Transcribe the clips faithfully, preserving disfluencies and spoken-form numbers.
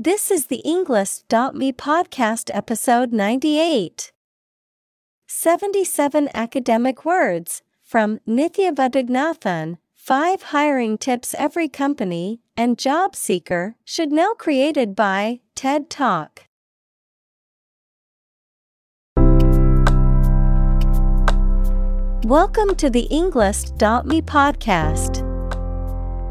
This is the Englist dot me podcast episode ninety-eight. seventy-seven academic words from Nithya Vaduganathan, five hiring tips every company and job seeker should know, created by TED Talk. Welcome to the Englist dot me podcast.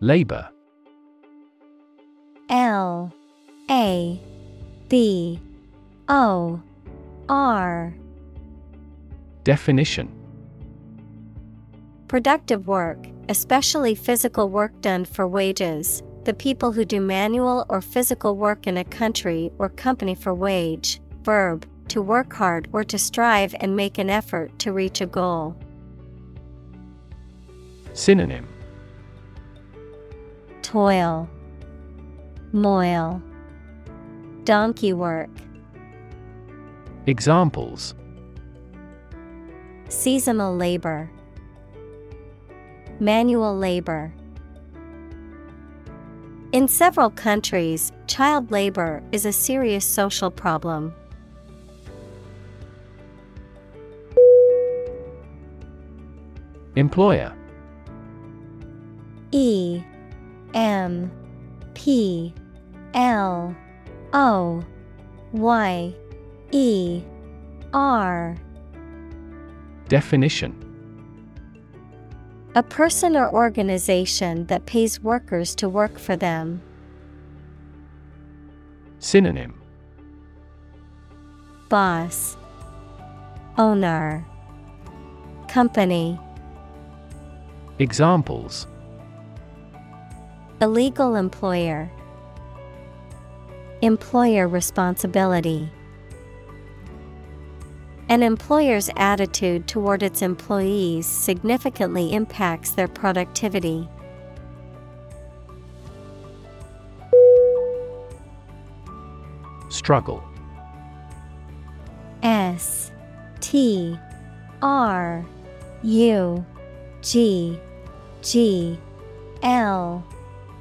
Labor. L A B O R. Definition: productive work, especially physical work done for wages, the people who do manual or physical work in a country or company for wage. Verb, to work hard or to strive and make an effort to reach a goal. Synonym: toil, moil, donkey work. Examples: seasonal labor, manual labor. In several countries, child labor is a serious social problem. Employer. E M P L O Y E R. Definition: a person or organization that pays workers to work for them. Synonym: boss, owner, company. Examples: illegal employer, employer responsibility. An employer's attitude toward its employees significantly impacts their productivity. Struggle. S T R U G G L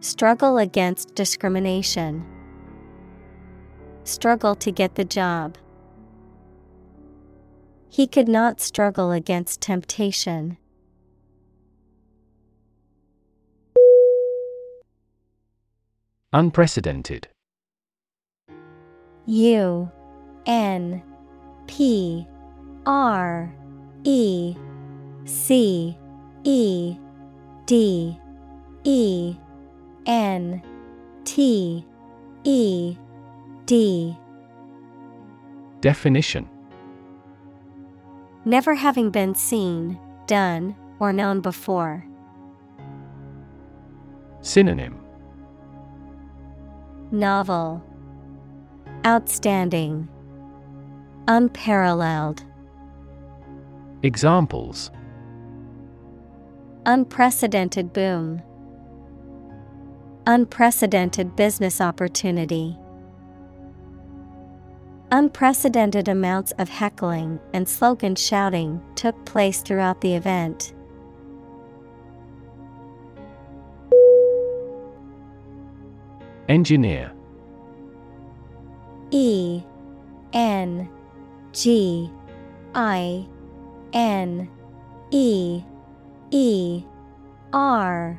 struggle against discrimination, struggle to get the job. He could not struggle against temptation. Unprecedented. U N P R E C E D E N T E D. Definition: never having been seen, done, or known before. Synonym: novel, outstanding, unparalleled. Examples: unprecedented boom, unprecedented business opportunity. Unprecedented amounts of heckling and slogan shouting took place throughout the event. Engineer. E. N. G. I. N. E. E. R.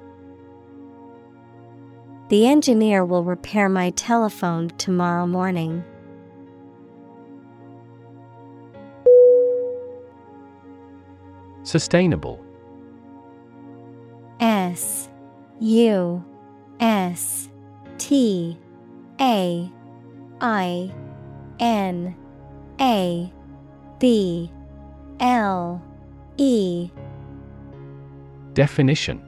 The engineer will repair my telephone tomorrow morning. Sustainable. S. U. S. T. A. I. N. A. B. L. E. Definition.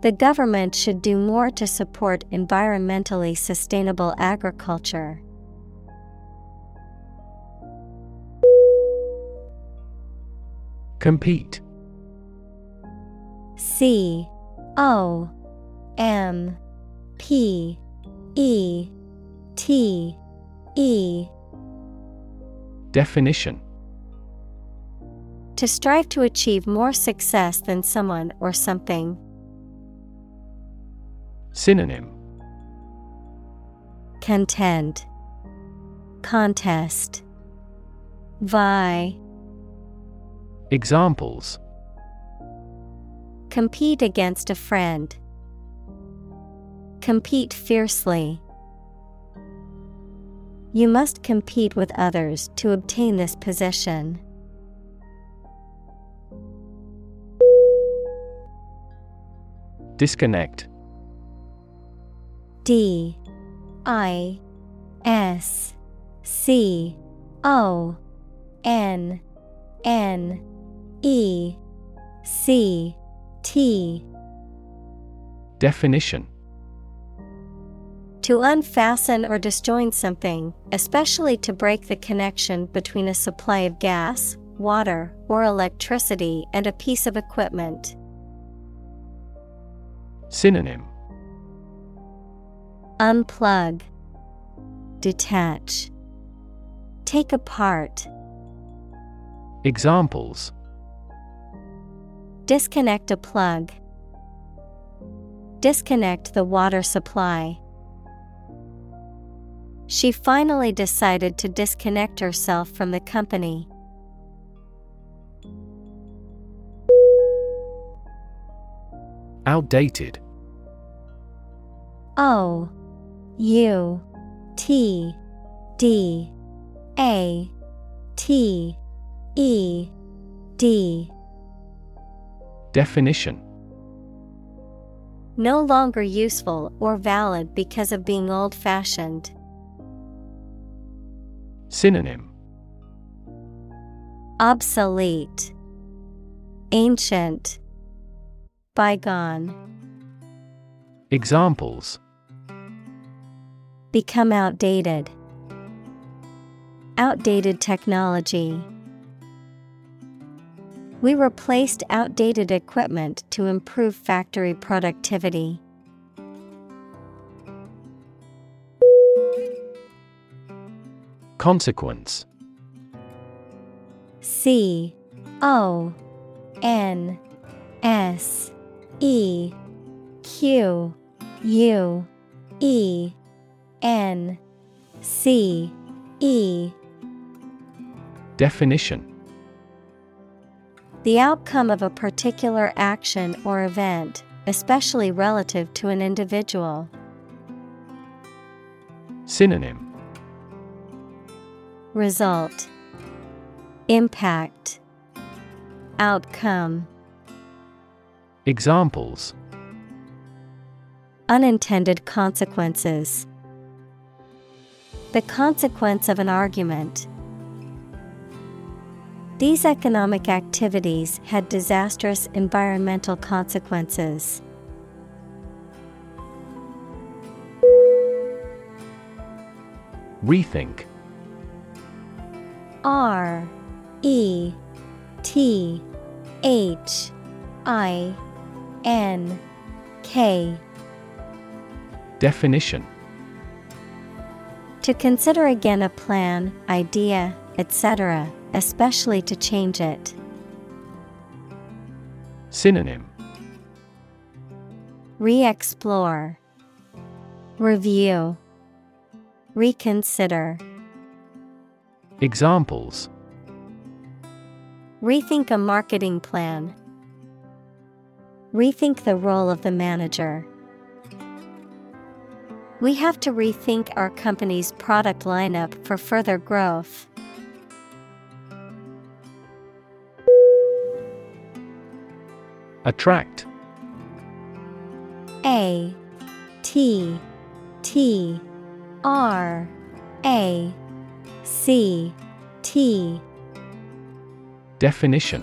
The government should do more to support environmentally sustainable agriculture. Compete. C. O. M. P. E. T. E. Definition. To strive to achieve more success than someone or something. Synonym. Contend, contest, vie. Examples. Compete against a friend. Compete fiercely. You must compete with others to obtain this position. Disconnect. D I S C O N N E C T. Definition. To unfasten or disjoin something, especially to break the connection between a supply of gas, water, or electricity and a piece of equipment. Synonym. Unplug, detach, take apart. Examples. Disconnect a plug. Disconnect the water supply. She finally decided to disconnect herself from the company. Outdated. O. U. T. D. A. T. E. D. Definition. No longer useful or valid because of being old-fashioned. Synonym. Obsolete, ancient, bygone. Examples. Become outdated. Outdated technology. We replaced outdated equipment to improve factory productivity. Consequence. C. O. N. S. E. Q. U. E. N. C. E. Definition: the outcome of a particular action or event, especially relative to an individual. Synonym: result, impact, outcome. Examples: unintended consequences. The consequence of an argument. These economic activities had disastrous environmental consequences. Rethink. R E T H I N K. Definition: to consider again a plan, idea, et cetera, especially to change it. Synonym: re-explore, review, reconsider. Examples: rethink a marketing plan. Rethink the role of the manager. We have to rethink our company's product lineup for further growth. Attract. A T T R A C T. Definition: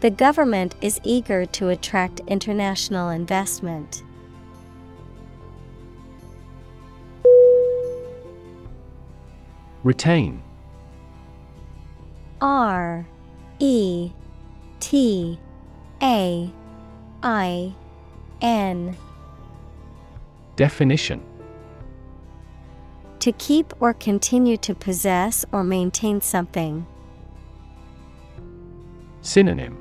The government is eager to attract international investment. Retain. R E T A I N. Definition: to keep or continue to possess or maintain something. Synonym: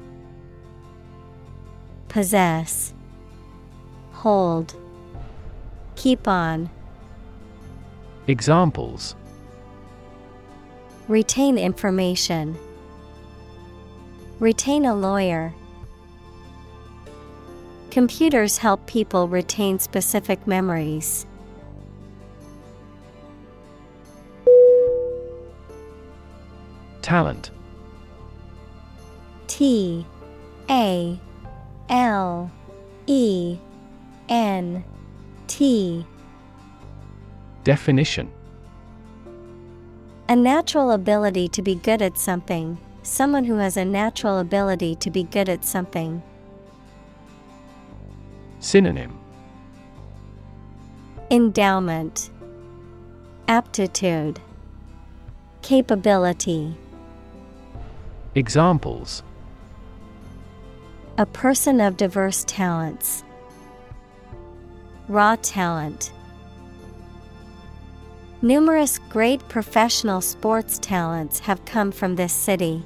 possess, hold, keep on. Examples: retain information, retain a lawyer. Computers help people retain specific memories. Talent. T A L E N T. Definition: a natural ability to be good at something, someone who has a natural ability to be good at something. Synonym: endowment, aptitude, capability. Examples: a person of diverse talents, raw talent. Numerous great professional sports talents have come from this city.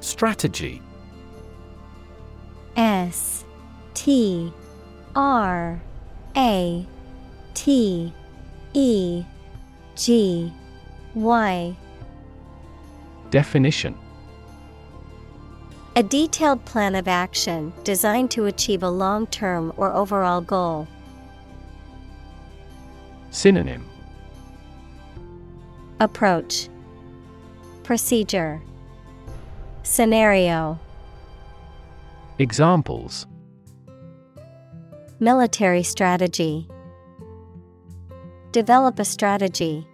Strategy. S T R A T E G Y. Definition: a detailed plan of action designed to achieve a long-term or overall goal. Synonym: approach, procedure, scenario. Examples: military strategy, develop a strategy.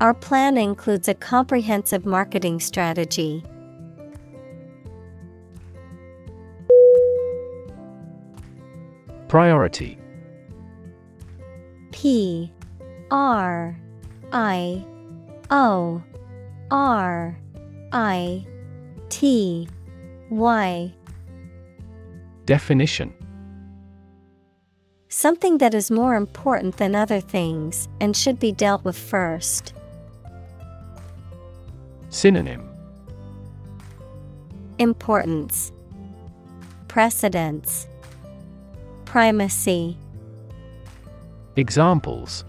Our plan includes a comprehensive marketing strategy. Priority. P R I O R I T Y. Definition: something that is more important than other things and should be dealt with first. Synonym: importance, precedence, primacy. Examples: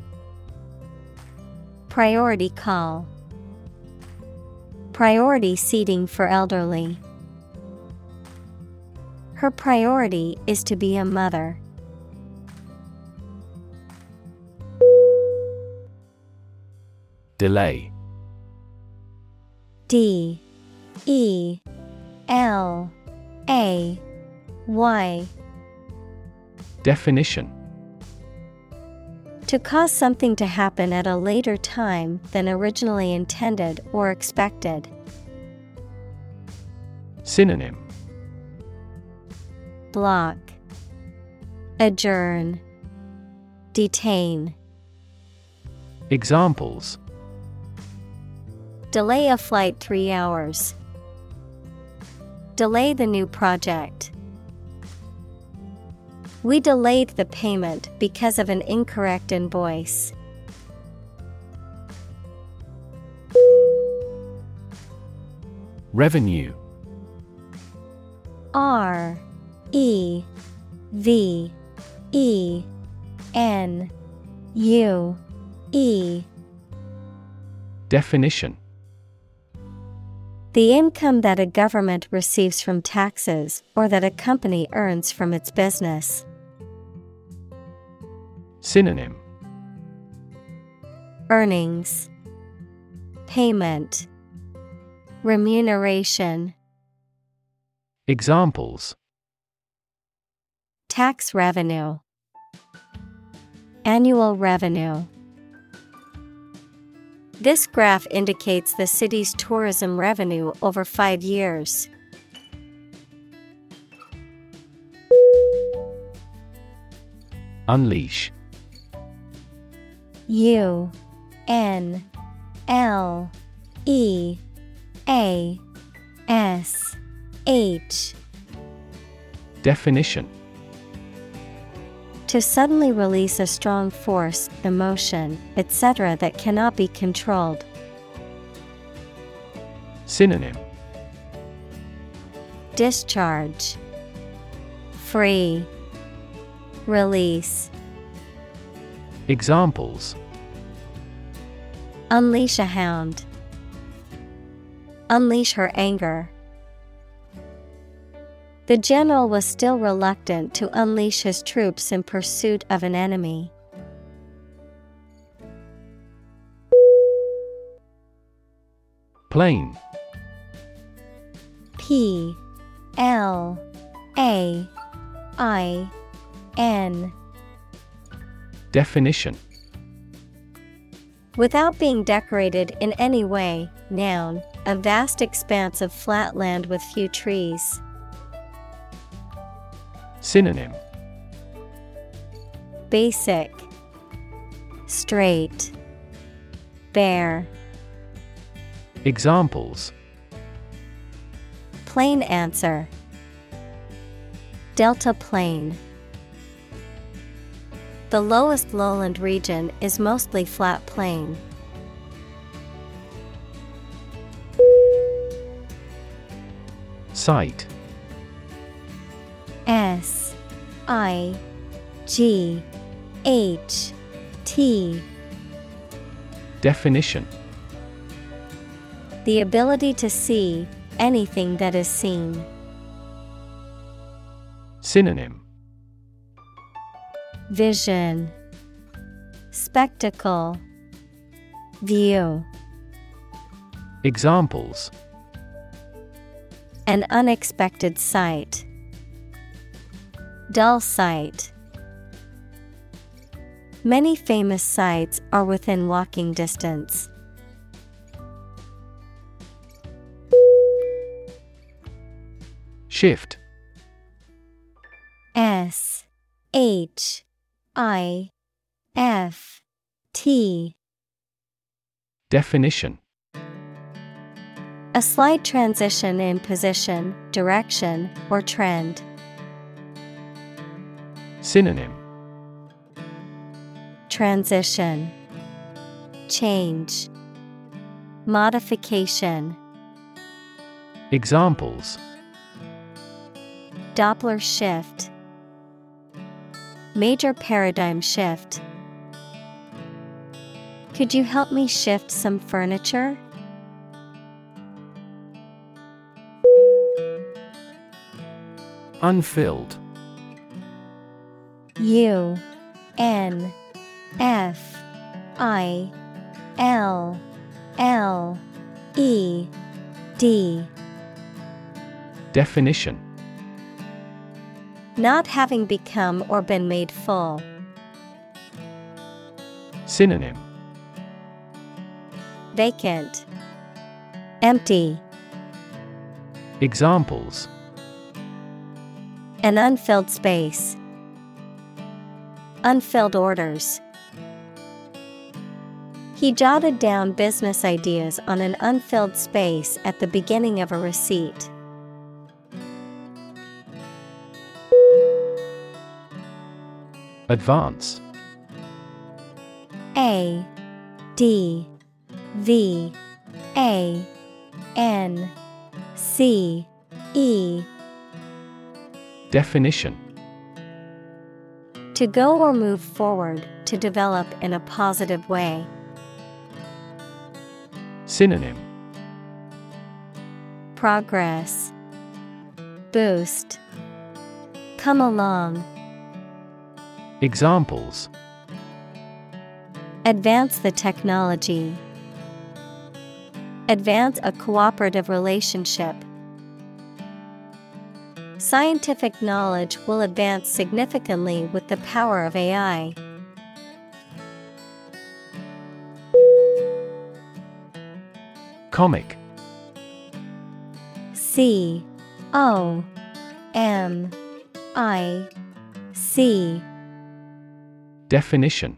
priority call, priority seating for elderly. Her priority is to be a mother. Delay. D E L A Y. Definition: to cause something to happen at a later time than originally intended or expected. Synonym: block, adjourn, detain. Examples: delay a flight three hours. Delay the new project. We delayed the payment because of an incorrect invoice. Revenue. R E V E N U E. Definition: the income that a government receives from taxes or that a company earns from its business. Synonym: earnings, payment, remuneration. Examples: tax revenue, annual revenue. This graph indicates the city's tourism revenue over five years. Unleash. U N L E A S H. Definition: to suddenly release a strong force, emotion, et cetera that cannot be controlled. Synonym: discharge, free, release. Examples: unleash a hound, unleash her anger. The general was still reluctant to unleash his troops in pursuit of an enemy. Plain. P L A I N. Definition: without being decorated in any way. Noun, a vast expanse of flat land with few trees. Synonym: basic, straight, bare. Examples: plain answer, delta plain. The lowest lowland region is mostly flat plain. Site. S I G H T. Definition: the ability to see anything that is seen. Synonym: vision, spectacle, view. Examples: an unexpected sight, dull sight. Many famous sites are within walking distance. Shift. S H I F. T. Definition. A slight transition in position, direction, or trend. Synonym. Transition, change, modification. Examples. Doppler shift, major paradigm shift. Could you help me shift some furniture? Unfilled. U. N. F. I. L. L. E. D. Definition. Not having become or been made full. Synonym. Vacant, empty. Examples. An unfilled space. Unfilled orders. He jotted down business ideas on an unfilled space at the beginning of a receipt. Advance. A. D. V. A. N. C. E. Definition. To go or move forward, to develop in a positive way. Synonym. Progress, boost, come along. Examples. Advance the technology. Advance a cooperative relationship. Scientific knowledge will advance significantly with the power of A I. Comic. C. O. M. I. C. Definition.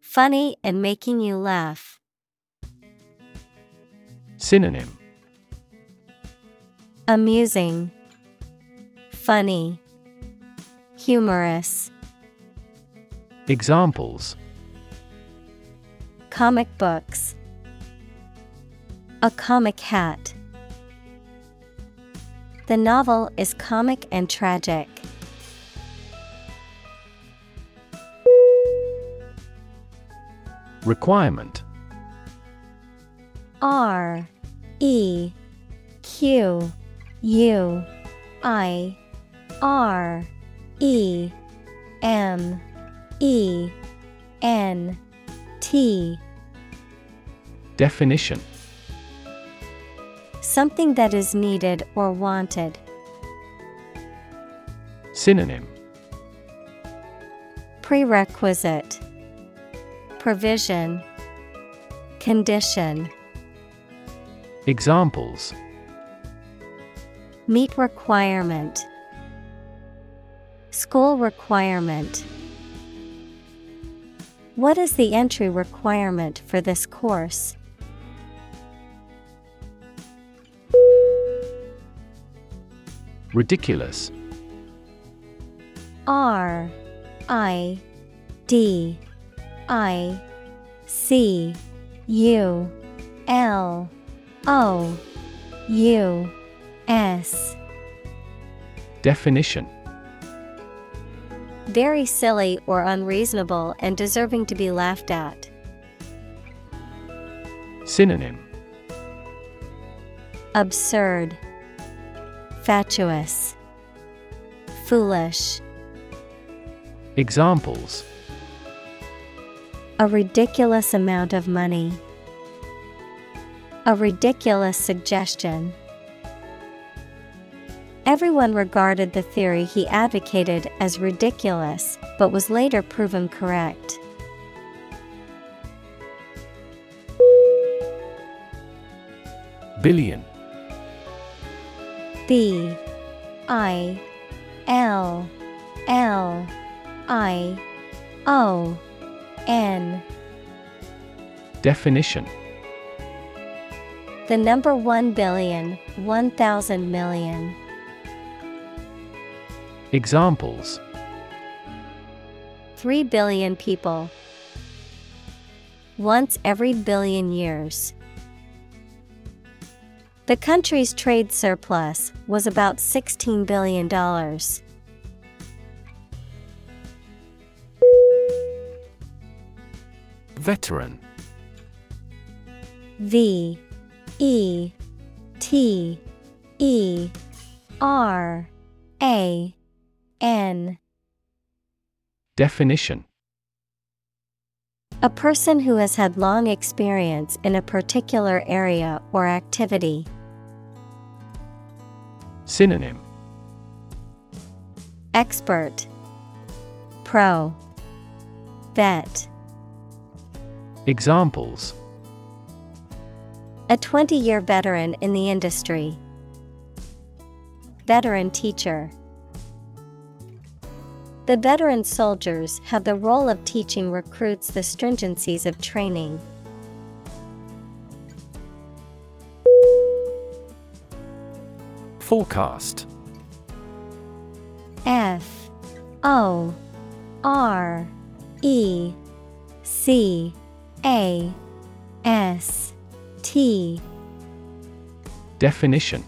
Funny and making you laugh. Synonym. Amusing, funny, humorous. Examples. Comic books. A comic hat. The novel is comic and tragic. Requirement. R. E. Q. U. I. R. E. M. E. N. T. Definition. Something that is needed or wanted. Synonym. Prerequisite, provision, condition. Examples. Meet requirement. School requirement. What is the entry requirement for this course? Ridiculous. R. I. D. I. C. U. L. O. U. S. Definition. Very silly or unreasonable and deserving to be laughed at. Synonym. Absurd, fatuous, foolish. Examples. A ridiculous amount of money. A ridiculous suggestion. Everyone regarded the theory he advocated as ridiculous, but was later proven correct. Billion. B. I. L. L. I. O N. Definition: the number one billion, one thousand million. Examples: three billion people. Once every billion years. The country's trade surplus was about sixteen billion dollars. Veteran. V E T E R A N. Definition: a person who has had long experience in a particular area or activity. Synonym: expert, pro, vet. Examples: a twenty-year veteran in the industry. Veteran teacher. The veteran soldiers have the role of teaching recruits the stringencies of training. Forecast. F O R E C A S T. Definition: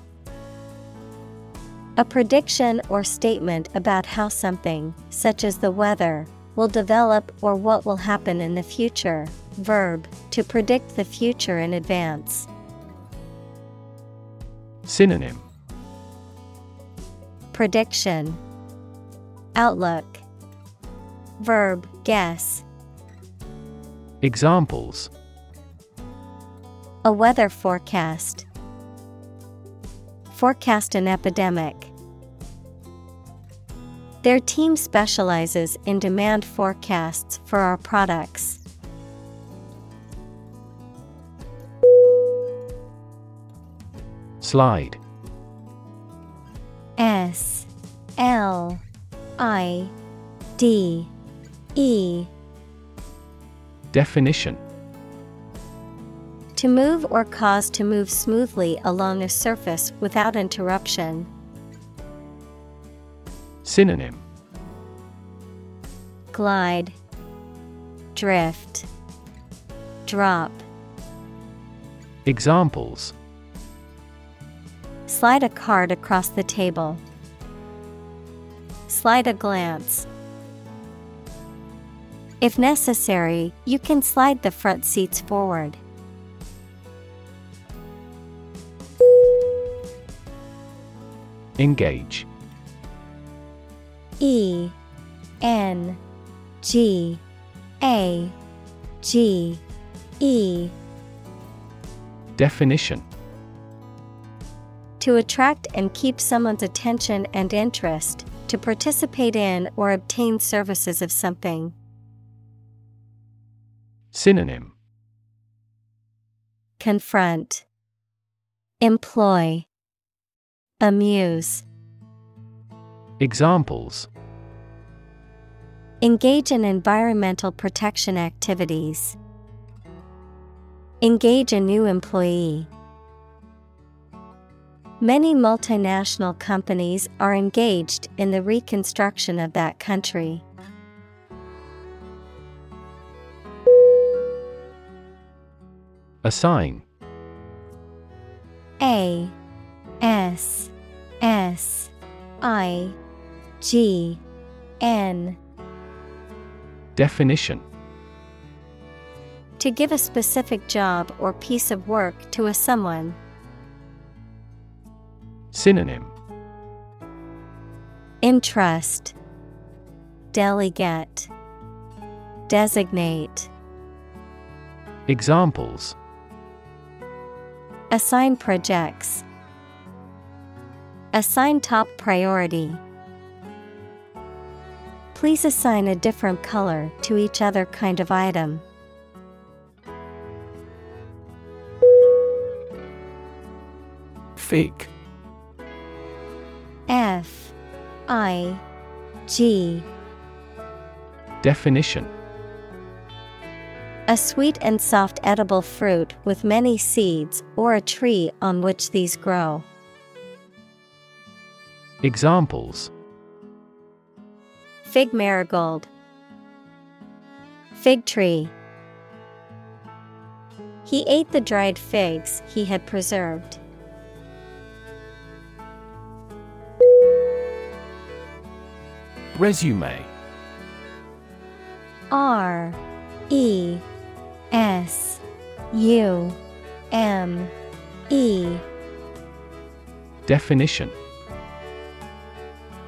a prediction or statement about how something, such as the weather, will develop or what will happen in the future. Verb: to predict the future in advance. Synonym: prediction, outlook. Verb: guess. Examples: a weather forecast. Forecast an epidemic. Their team specializes in demand forecasts for our products. Slide. S L I D E. Definition: to move or cause to move smoothly along a surface without interruption. Synonym: glide, drift, drop. Examples: slide a card across the table. Slide a glance. If necessary, you can slide the front seats forward. Engage. E N G A G E. Definition: to attract and keep someone's attention and interest, to participate in or obtain services of something. Synonym: confront, employ, amuse. Examples: engage in environmental protection activities. Engage a new employee. Many multinational companies are engaged in the reconstruction of that country. Assign. A S S I G N. Definition: to give a specific job or piece of work to a someone. Synonym: entrust, delegate, designate. Examples: assign projects. Assign top priority. Please assign a different color to each other kind of item. Fig. F I G. Definition: a sweet and soft edible fruit with many seeds or a tree on which these grow. Examples: fig marigold, fig tree. He ate the dried figs he had preserved. Resume. R E S U M E. Definition: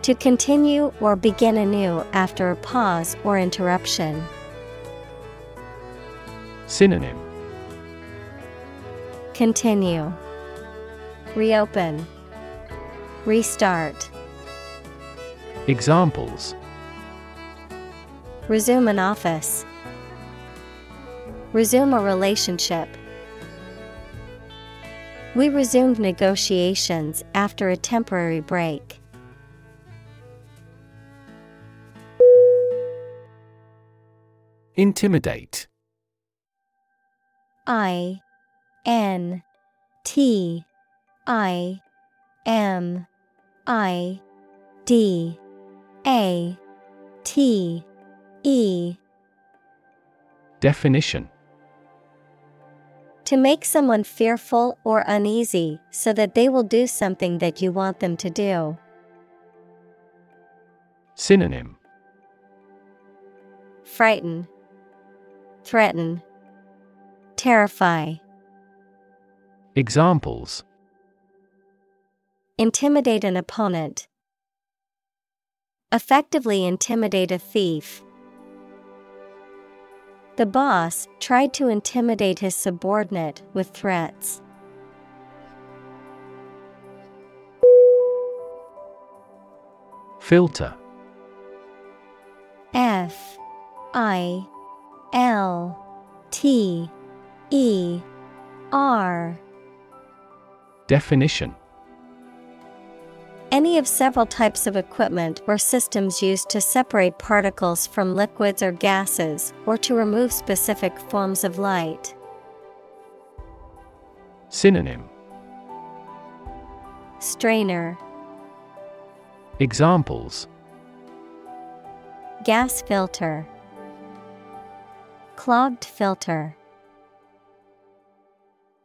to continue or begin anew after a pause or interruption. Synonym: continue, reopen, restart. Examples: resume an office, resume a relationship. We resumed negotiations after a temporary break. Intimidate. I N T I M I D A T E. Definition: to make someone fearful or uneasy so that they will do something that you want them to do. Synonym: frighten, threaten, terrify. Examples: intimidate an opponent, effectively intimidate a thief. The boss tried to intimidate his subordinate with threats. Filter. F I L T E R. Definition: any of several types of equipment or systems used to separate particles from liquids or gases or to remove specific forms of light. Synonym: strainer. Examples: gas filter, clogged filter.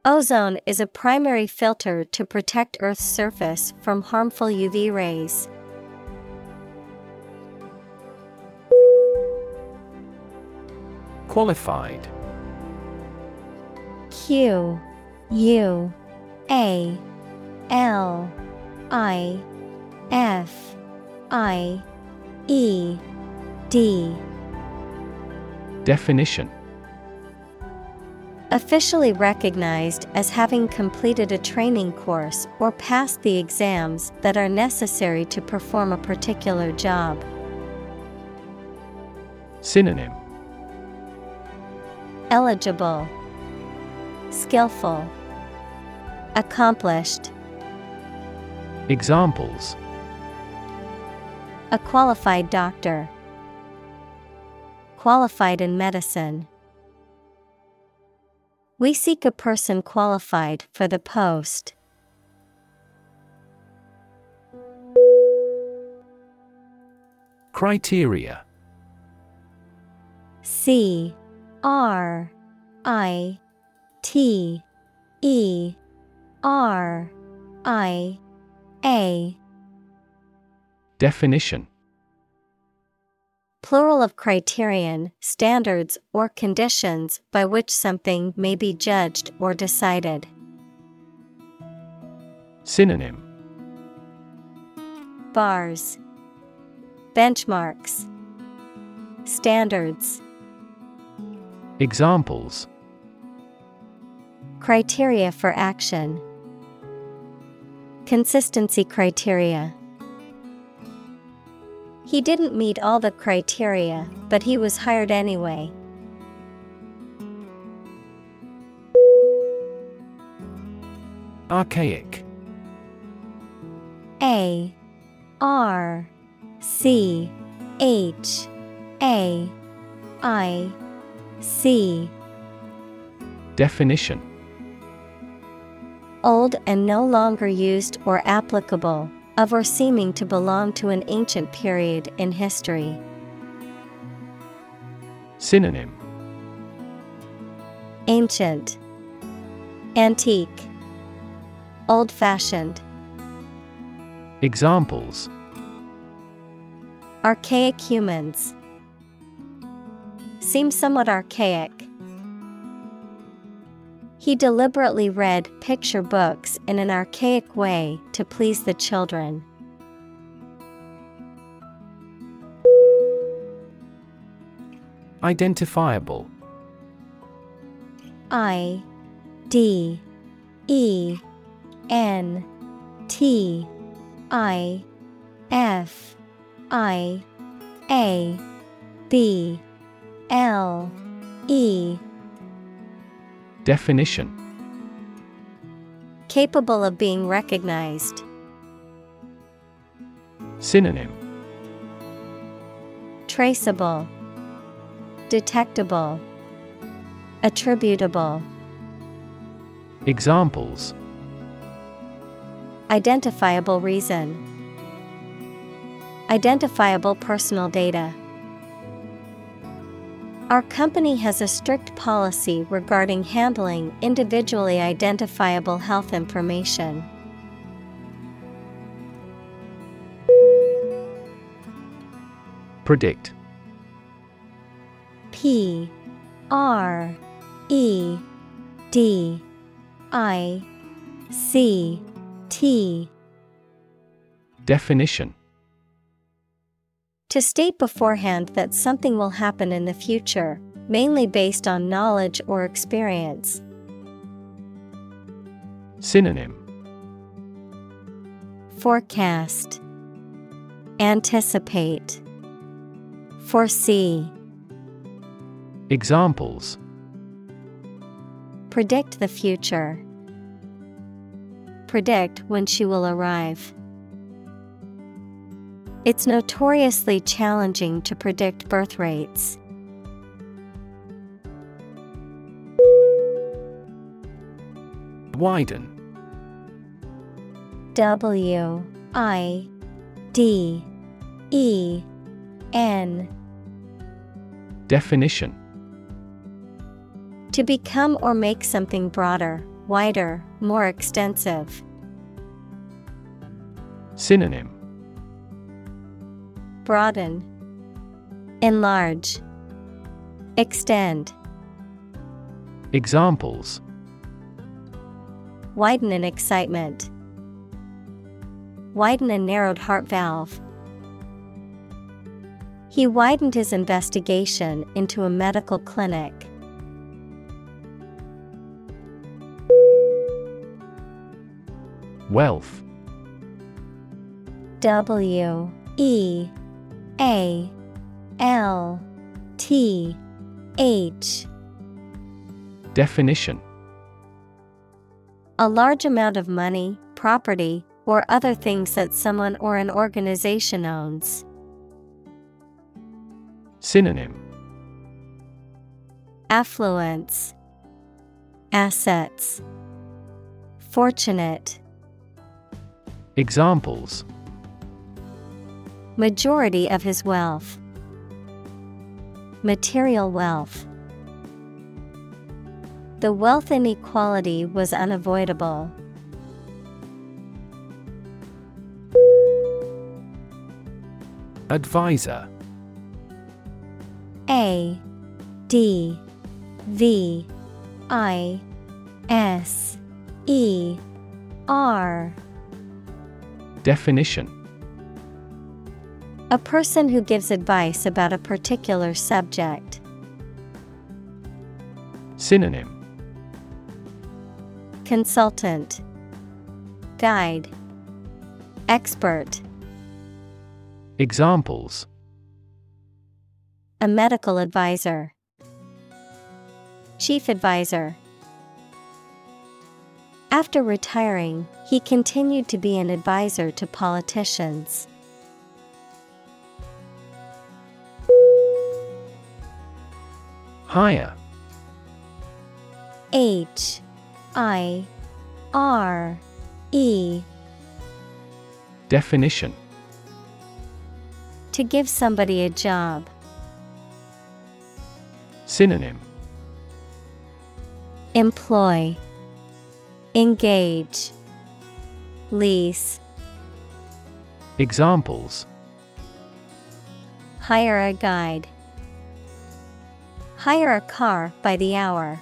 Ozone is a primary filter to protect Earth's surface from harmful U V rays. Qualified. Q U A L I F I E D. Definition: officially recognized as having completed a training course or passed the exams that are necessary to perform a particular job. Synonym: eligible, skillful, accomplished. Examples: a qualified doctor, qualified in medicine. We seek a person qualified for the post. Criteria. C R I T E R I A. Definition: plural of criterion, standards, or conditions by which something may be judged or decided. Synonym: bars, benchmarks, standards. Examples: criteria for action, consistency criteria. He didn't meet all the criteria, but he was hired anyway. Archaic. A R C H A I C. Definition: old and no longer used or applicable, of or seeming to belong to an ancient period in history. Synonym: ancient, antique, old-fashioned. Examples: archaic humans. Seems somewhat archaic. He deliberately read picture books in an archaic way to please the children. Identifiable. I D E N T I F I A B L E. Definition: capable of being recognized. Synonym: traceable, detectable, attributable. Examples: identifiable reason, identifiable personal data. Our company has a strict policy regarding handling individually identifiable health information. Predict. P R E D I C T. Definition: to state beforehand that something will happen in the future, mainly based on knowledge or experience. Synonym: forecast, anticipate, foresee. Examples: predict the future. Predict when she will arrive. It's notoriously challenging to predict birth rates. Widen. W I D E N. Definition: to become or make something broader, wider, more extensive. Synonym: broaden, enlarge, extend. Examples: widen an excitement. Widen a narrowed heart valve. He widened his investigation into a medical clinic. Wealth. W E A L T H. Definition: a large amount of money, property, or other things that someone or an organization owns. Synonym: affluence, assets, fortunate. Examples: majority of his wealth. Material wealth. The wealth inequality was unavoidable. Advisor. A D V I S E R. Definition: a person who gives advice about a particular subject. Synonym: consultant, guide, expert. Examples: a medical advisor, chief advisor. After retiring, he continued to be an advisor to politicians. Hire. H I R E. Definition. To give somebody a job. Synonym. Employ, engage, lease. Examples. Hire a guide. Hire a car by the hour.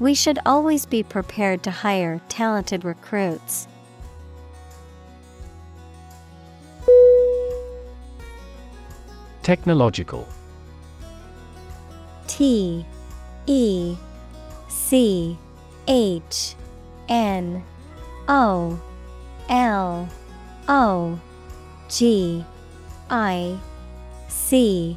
We should always be prepared to hire talented recruits. Technological. T E C H N O L O G I C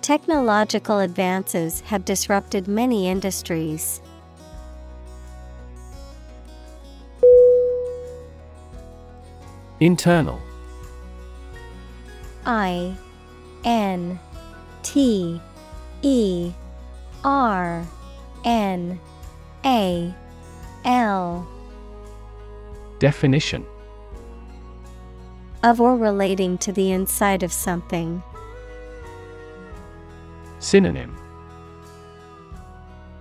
Technological advances have disrupted many industries. Internal. I N T E R N A L. Definition. Of or relating to the inside of something. Synonym.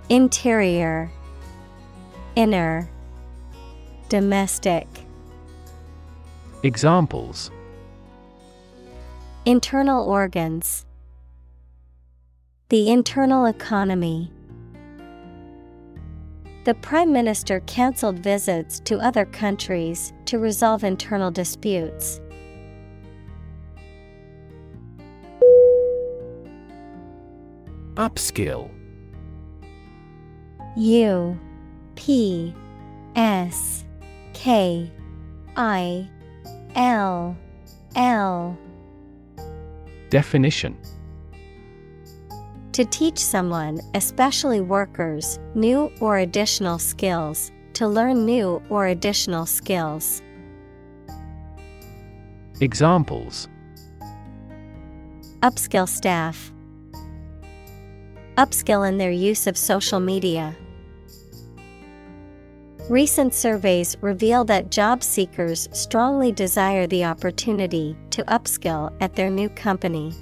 Interior, inner, domestic. Examples. Internal organs. The internal economy. The Prime Minister cancelled visits to other countries to resolve internal disputes. Upskill. U P S K I L L. Definition. To teach someone, especially workers, new or additional skills, to learn new or additional skills. Examples. Upskill staff. Upskill in their use of social media. Recent surveys reveal that job seekers strongly desire the opportunity to upskill at their new company.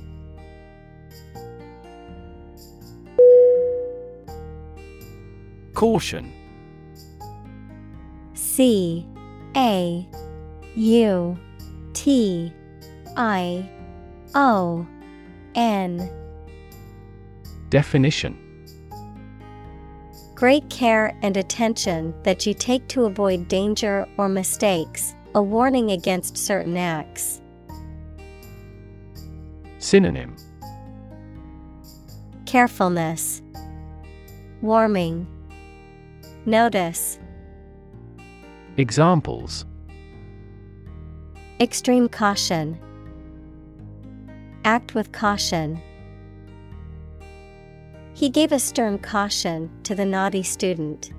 Caution. C A U T I O N. Definition. Great care and attention that you take to avoid danger or mistakes, a warning against certain acts. Synonym. Carefulness, warming, notice. Examples. Extreme caution. Act with caution. He gave a stern caution to the naughty student.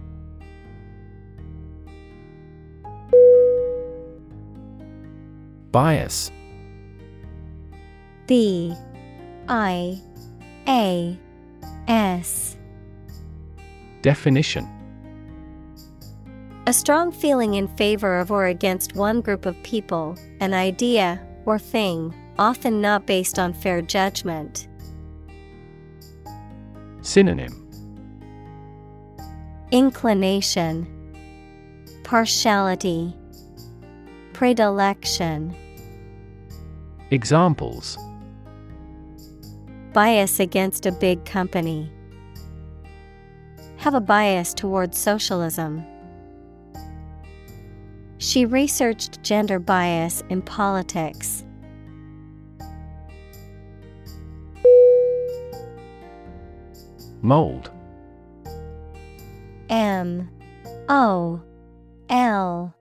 Bias. B I A S. Definition. A strong feeling in favor of or against one group of people, an idea, or thing, often not based on fair judgment. Synonym. Inclination, partiality, predilection. Examples. Bias against a big company. Have a bias towards socialism. She researched gender bias in politics. Mold. M O L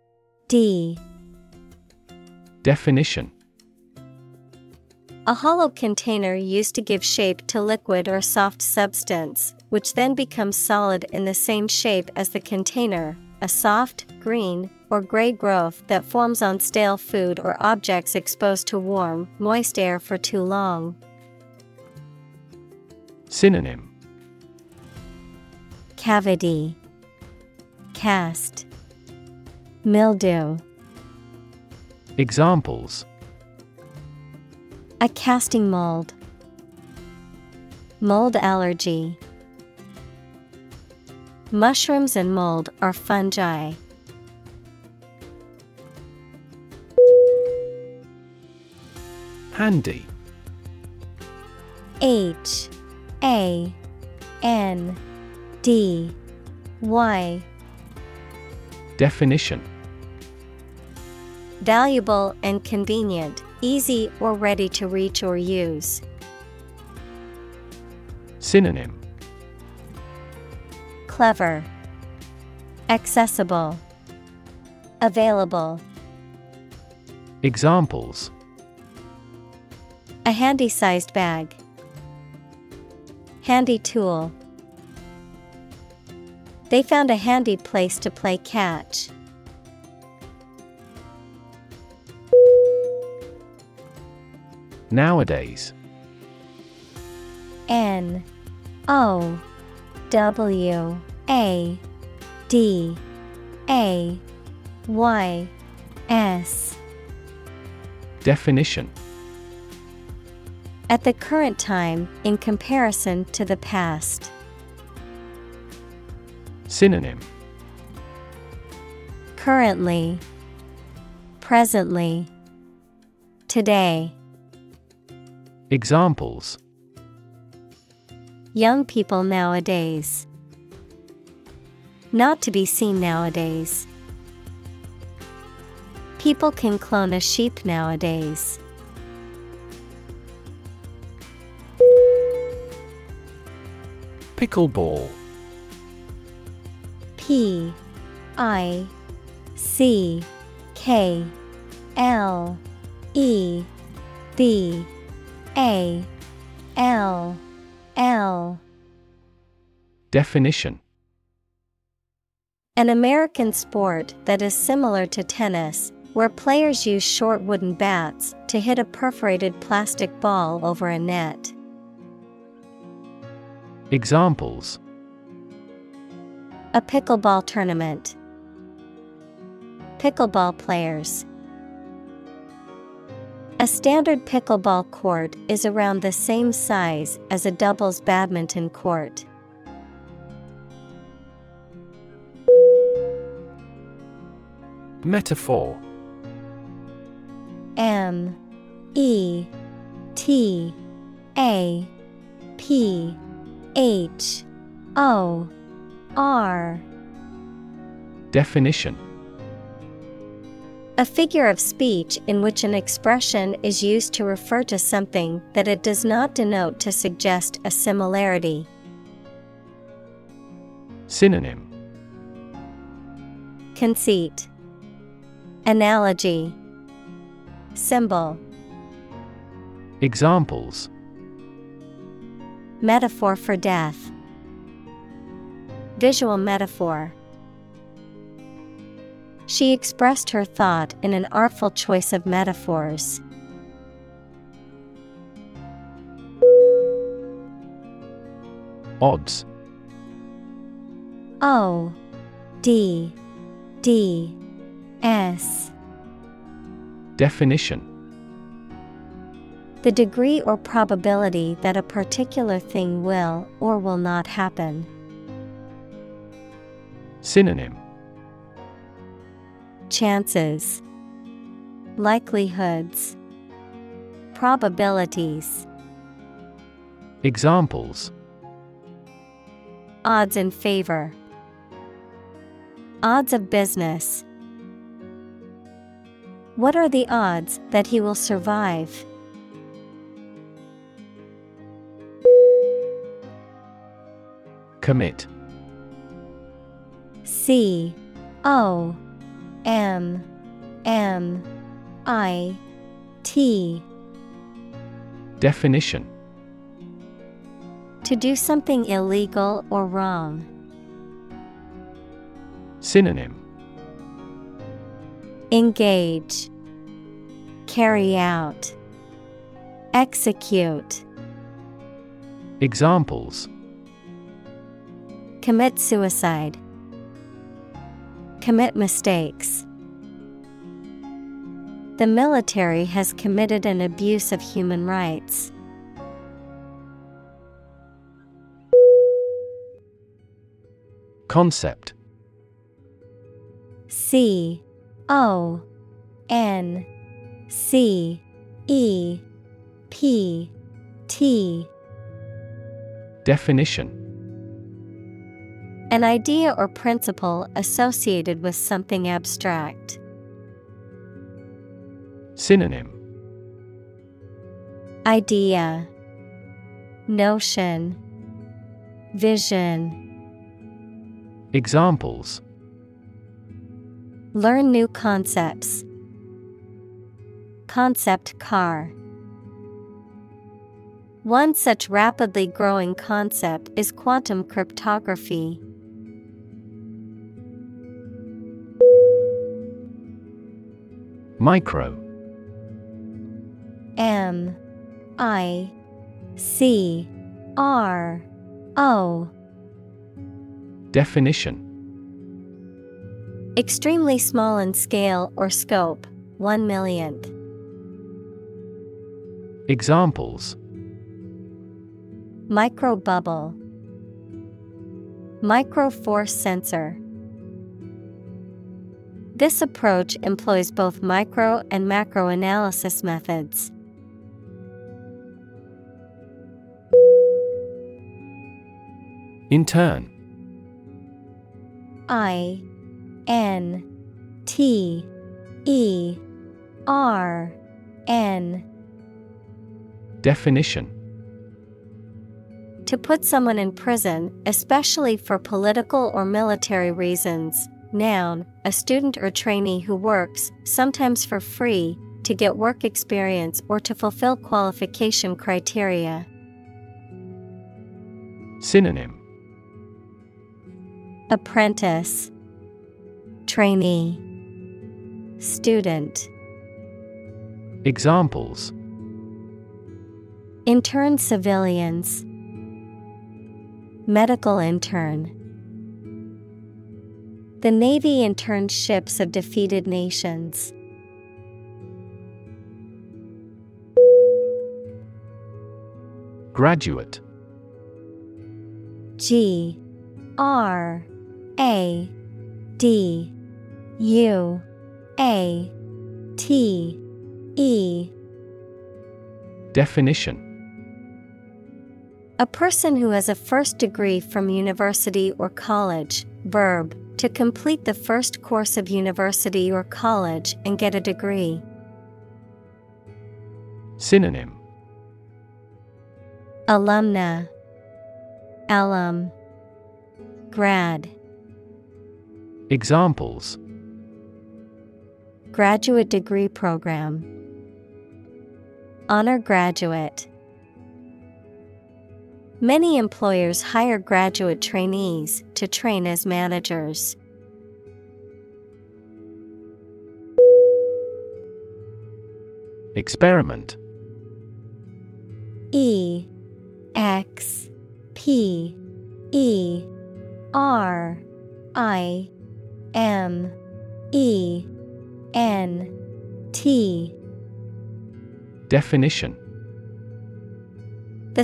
D. Definition. A hollow container used to give shape to liquid or soft substance, which then becomes solid in the same shape as the container, a soft, green, or gray growth that forms on stale food or objects exposed to warm, moist air for too long. Synonym. Cavity, cast, mildew. Examples. A casting mold. Mold allergy. Mushrooms and mold are fungi. Handy. H A N D Y. Definition. Valuable and convenient, easy or ready to reach or use. Synonym. Clever, accessible, available. Examples. A handy-sized bag. Handy tool. They found a handy place to play catch. Nowadays. N O W A D A Y S. Definition. At the current time, in comparison to the past. Synonym. Currently, presently, today. Examples. Young people nowadays. Not to be seen nowadays. People can clone a sheep nowadays. Pickleball. P I C K L E B A L L. Definition. An American sport that is similar to tennis, where players use short wooden bats to hit a perforated plastic ball over a net. Examples. A pickleball tournament. Pickleball players. A standard pickleball court is around the same size as a doubles badminton court. Metaphor. M E T A P H O R. Definition. A figure of speech in which an expression is used to refer to something that it does not denote to suggest a similarity. Synonym. Conceit, analogy, symbol. Examples. Metaphor for death. Visual metaphor. She expressed her thought in an artful choice of metaphors. Odds. O D D S. Definition. The degree or probability that a particular thing will or will not happen. Synonym. Chances, likelihoods, probabilities. Examples. Odds in favor. Odds of business. What are the odds that he will survive? Commit. C O M M I T. Definition. To do something illegal or wrong. Synonym. Engage, carry out, execute. Examples. Commit suicide. Commit mistakes. The military has committed an abuse of human rights. Concept. C O N C E P T. Definition. An idea or principle associated with something abstract. Synonym. Idea, notion, vision. Examples. Learn new concepts. Concept car. One such rapidly growing concept is quantum cryptography. Micro. M I C R O. Definition. Extremely small in scale or scope, one millionth. Examples. Micro bubble. Micro force sensor. This approach employs both micro and macro analysis methods. In turn. I N T E R N. Definition. To put someone in prison, especially for political or military reasons. Noun, a student or trainee who works, sometimes for free, to get work experience or to fulfill qualification criteria. Synonym. Apprentice, trainee, student. Examples. Intern civilians. Medical intern. The Navy interned ships of defeated nations. Graduate. G R A D U A T E. Definition. A person who has a first degree from university or college. Verb, to complete the first course of university or college and get a degree. Synonym. Alumna, alum, grad. Examples. Graduate degree program. Honor graduate. Many employers hire graduate trainees to train as managers. Experiment. E X P E R I M E N T. Definition. The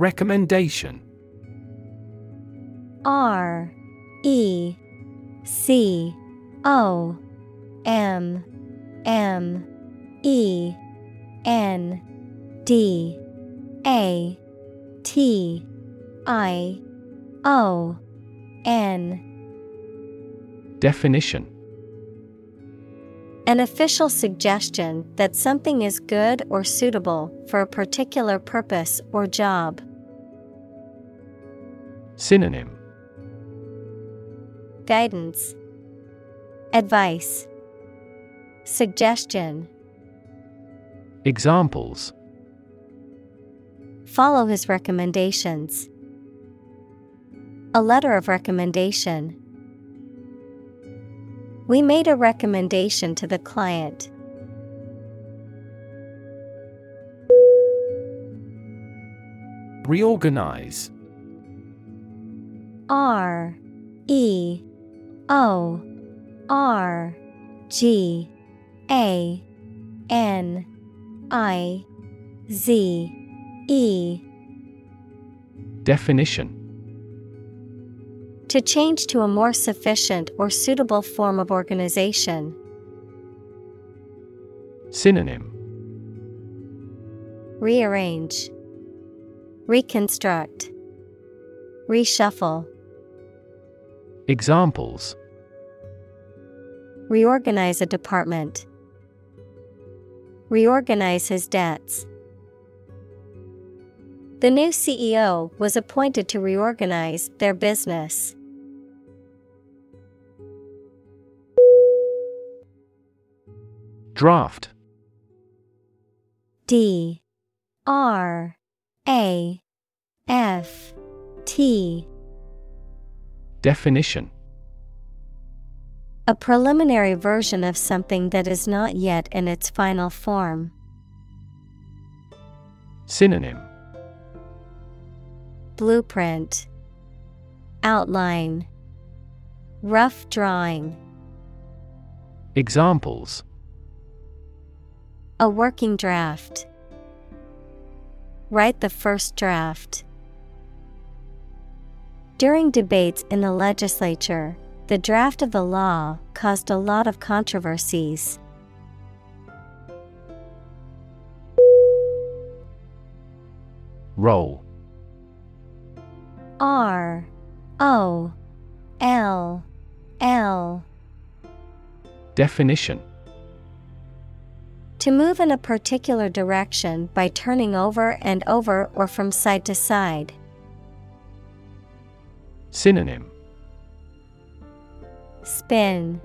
Recommendation. R E C O M M E N D A T I O N. Definition. An official suggestion that something is good or suitable for a particular purpose or job. Synonym. Guidance, advice, suggestion. Examples. Follow his recommendations. A letter of recommendation. We made a recommendation to the client. Reorganize. R E O R G A N I Z E. Definition. To change to a more sufficient or suitable form of organization. Synonym. Rearrange, reconstruct, reshuffle. Examples. Reorganize a department. Reorganize his debts. The new C E O was appointed to reorganize their business. Draft. D R A F T. Definition. A preliminary version of something that is not yet in its final form. Synonym. Blueprint, outline, rough drawing. Examples. A working draft. Write the first draft. During debates in the legislature, the draft of the law caused a lot of controversies. Roll. R O L L. Definition. To move in a particular direction by turning over and over or from side to side. Synonym. Spin,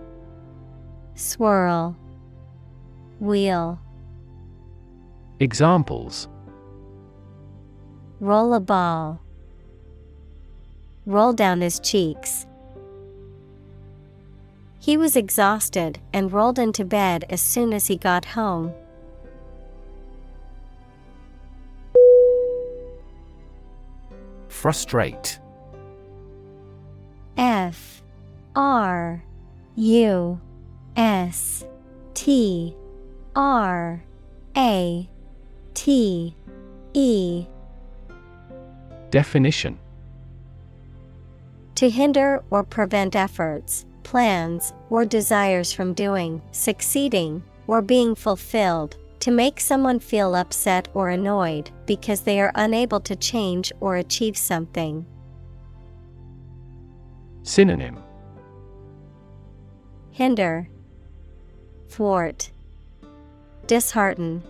swirl, wheel. Examples. Roll a ball. Roll down his cheeks. He was exhausted and rolled into bed as soon as he got home. Frustrate. F R U S T R A T E. Definition. To hinder or prevent efforts, plans, or desires from doing, succeeding, or being fulfilled, to make someone feel upset or annoyed because they are unable to change or achieve something. Synonym. Hinder, thwart, dishearten.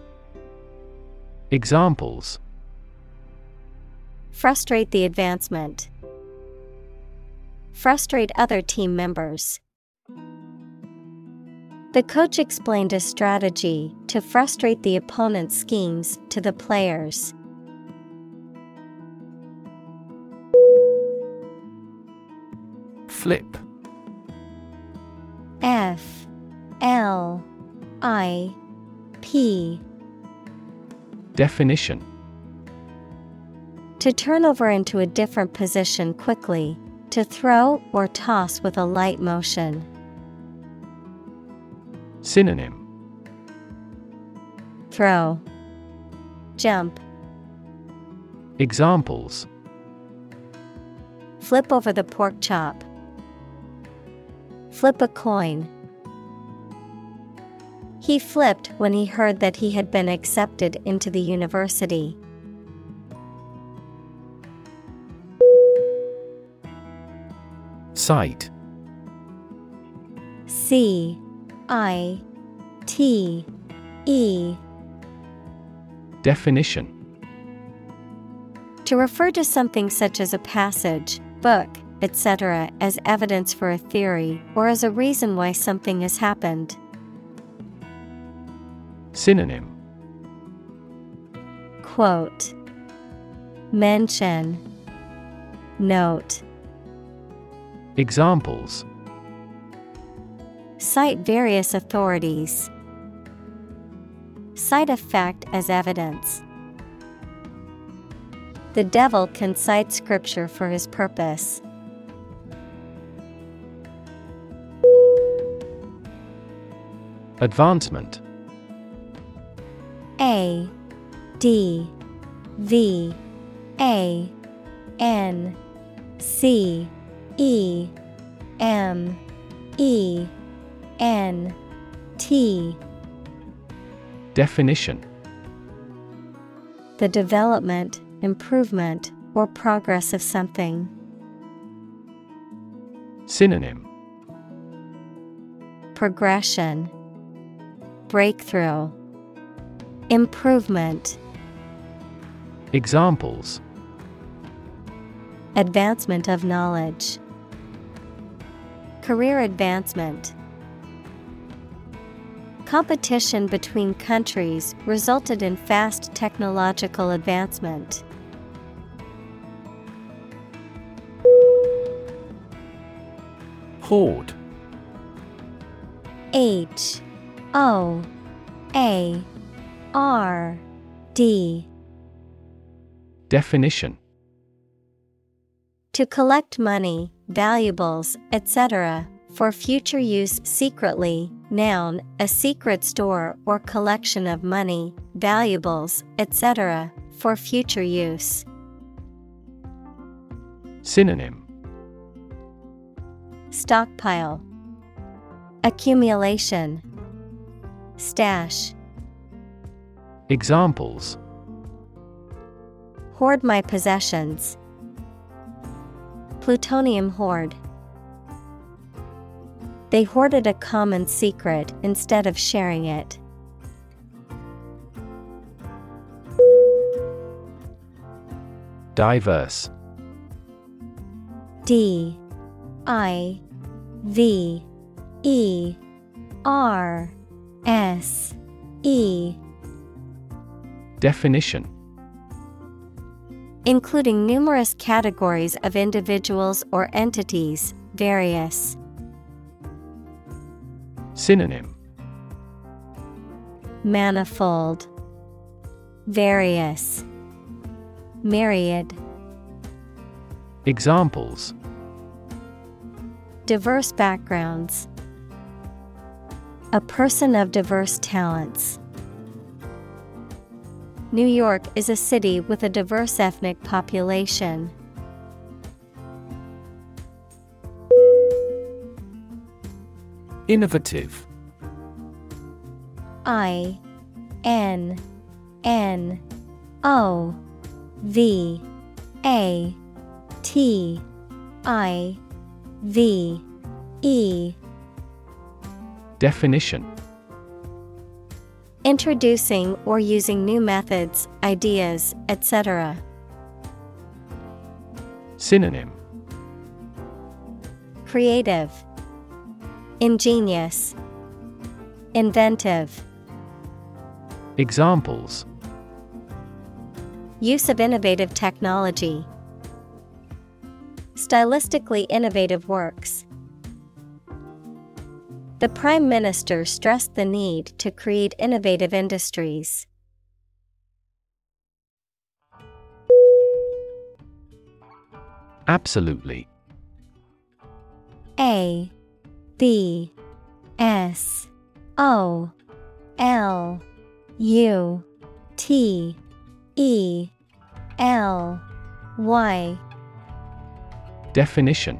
Examples. Frustrate the advancement. Frustrate other team members. The coach explained a strategy to frustrate the opponent's schemes to the players. Flip. F L I P. Definition. To turn over into a different position quickly. To throw or toss with a light motion. Synonym. Throw, jump, Examples: flip over the pork chop. Flip a coin. He flipped when he heard that he had been accepted into the university. Cite. C I T E. Definition: to refer to something such as a passage, book, et cetera as evidence for a theory or as a reason why something has happened. Synonym: quote, mention, note. Examples: cite various authorities. Cite a fact as evidence. The devil can cite scripture for his purpose. Advancement. A D V A N C E M E N T. Definition: the development, improvement, or progress of something. Synonym: progression, breakthrough, improvement. Examples: advancement of knowledge. Career advancement. Competition between countries resulted in fast technological advancement. Hoard. H O A R D. Definition: to collect money, valuables, et cetera, for future use secretly. Noun, a secret store or collection of money, valuables, et cetera, for future use. Synonym: stockpile, accumulation, stash. Examples: hoard my possessions. Plutonium hoard. They hoarded a common secret instead of sharing it. Diverse. D I V E R S E. Definition: including numerous categories of individuals or entities, various. Synonym: manifold, various, myriad. Examples: diverse backgrounds. A person of diverse talents. New York is a city with a diverse ethnic population. Innovative. I N N O V A T I V E. Definition: introducing or using new methods, ideas, et cetera. Synonym: creative, ingenious, inventive. Examples: use of innovative technology. Stylistically innovative works. The Prime Minister stressed the need to create innovative industries. Absolutely. A B S O L U T E L Y. Definition: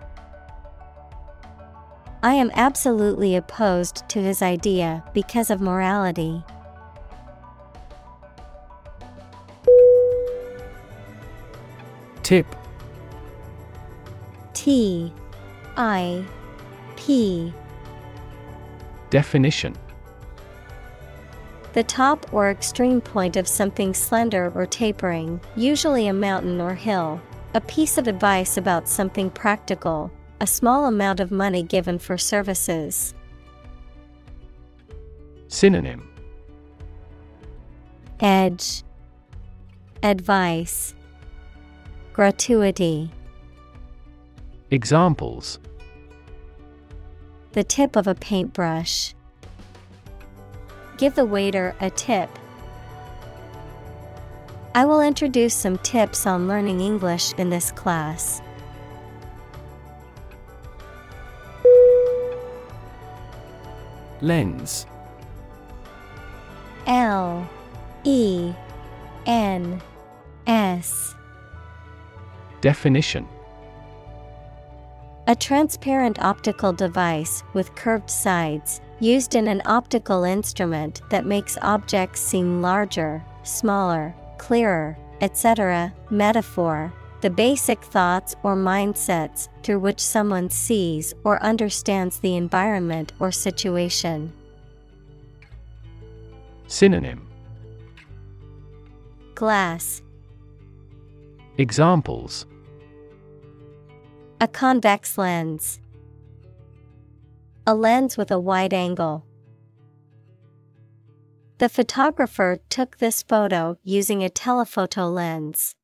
I am absolutely opposed to his idea because of morality. Tip. T. I. P. Definition: the top or extreme point of something slender or tapering, usually a mountain or hill. A piece of advice about something practical. A small amount of money given for services. Synonym: edge, advice, gratuity. Examples: the tip of a paintbrush. Give the waiter a tip. I will introduce some tips on learning English in this class. Lens. L. E. N. S. Definition: a transparent optical device with curved sides, used in an optical instrument that makes objects seem larger, smaller, clearer, et cetera. Metaphor: the basic thoughts or mindsets through which someone sees or understands the environment or situation. Synonym: glass. Examples: a convex lens. A lens with a wide angle. The photographer took this photo using a telephoto lens.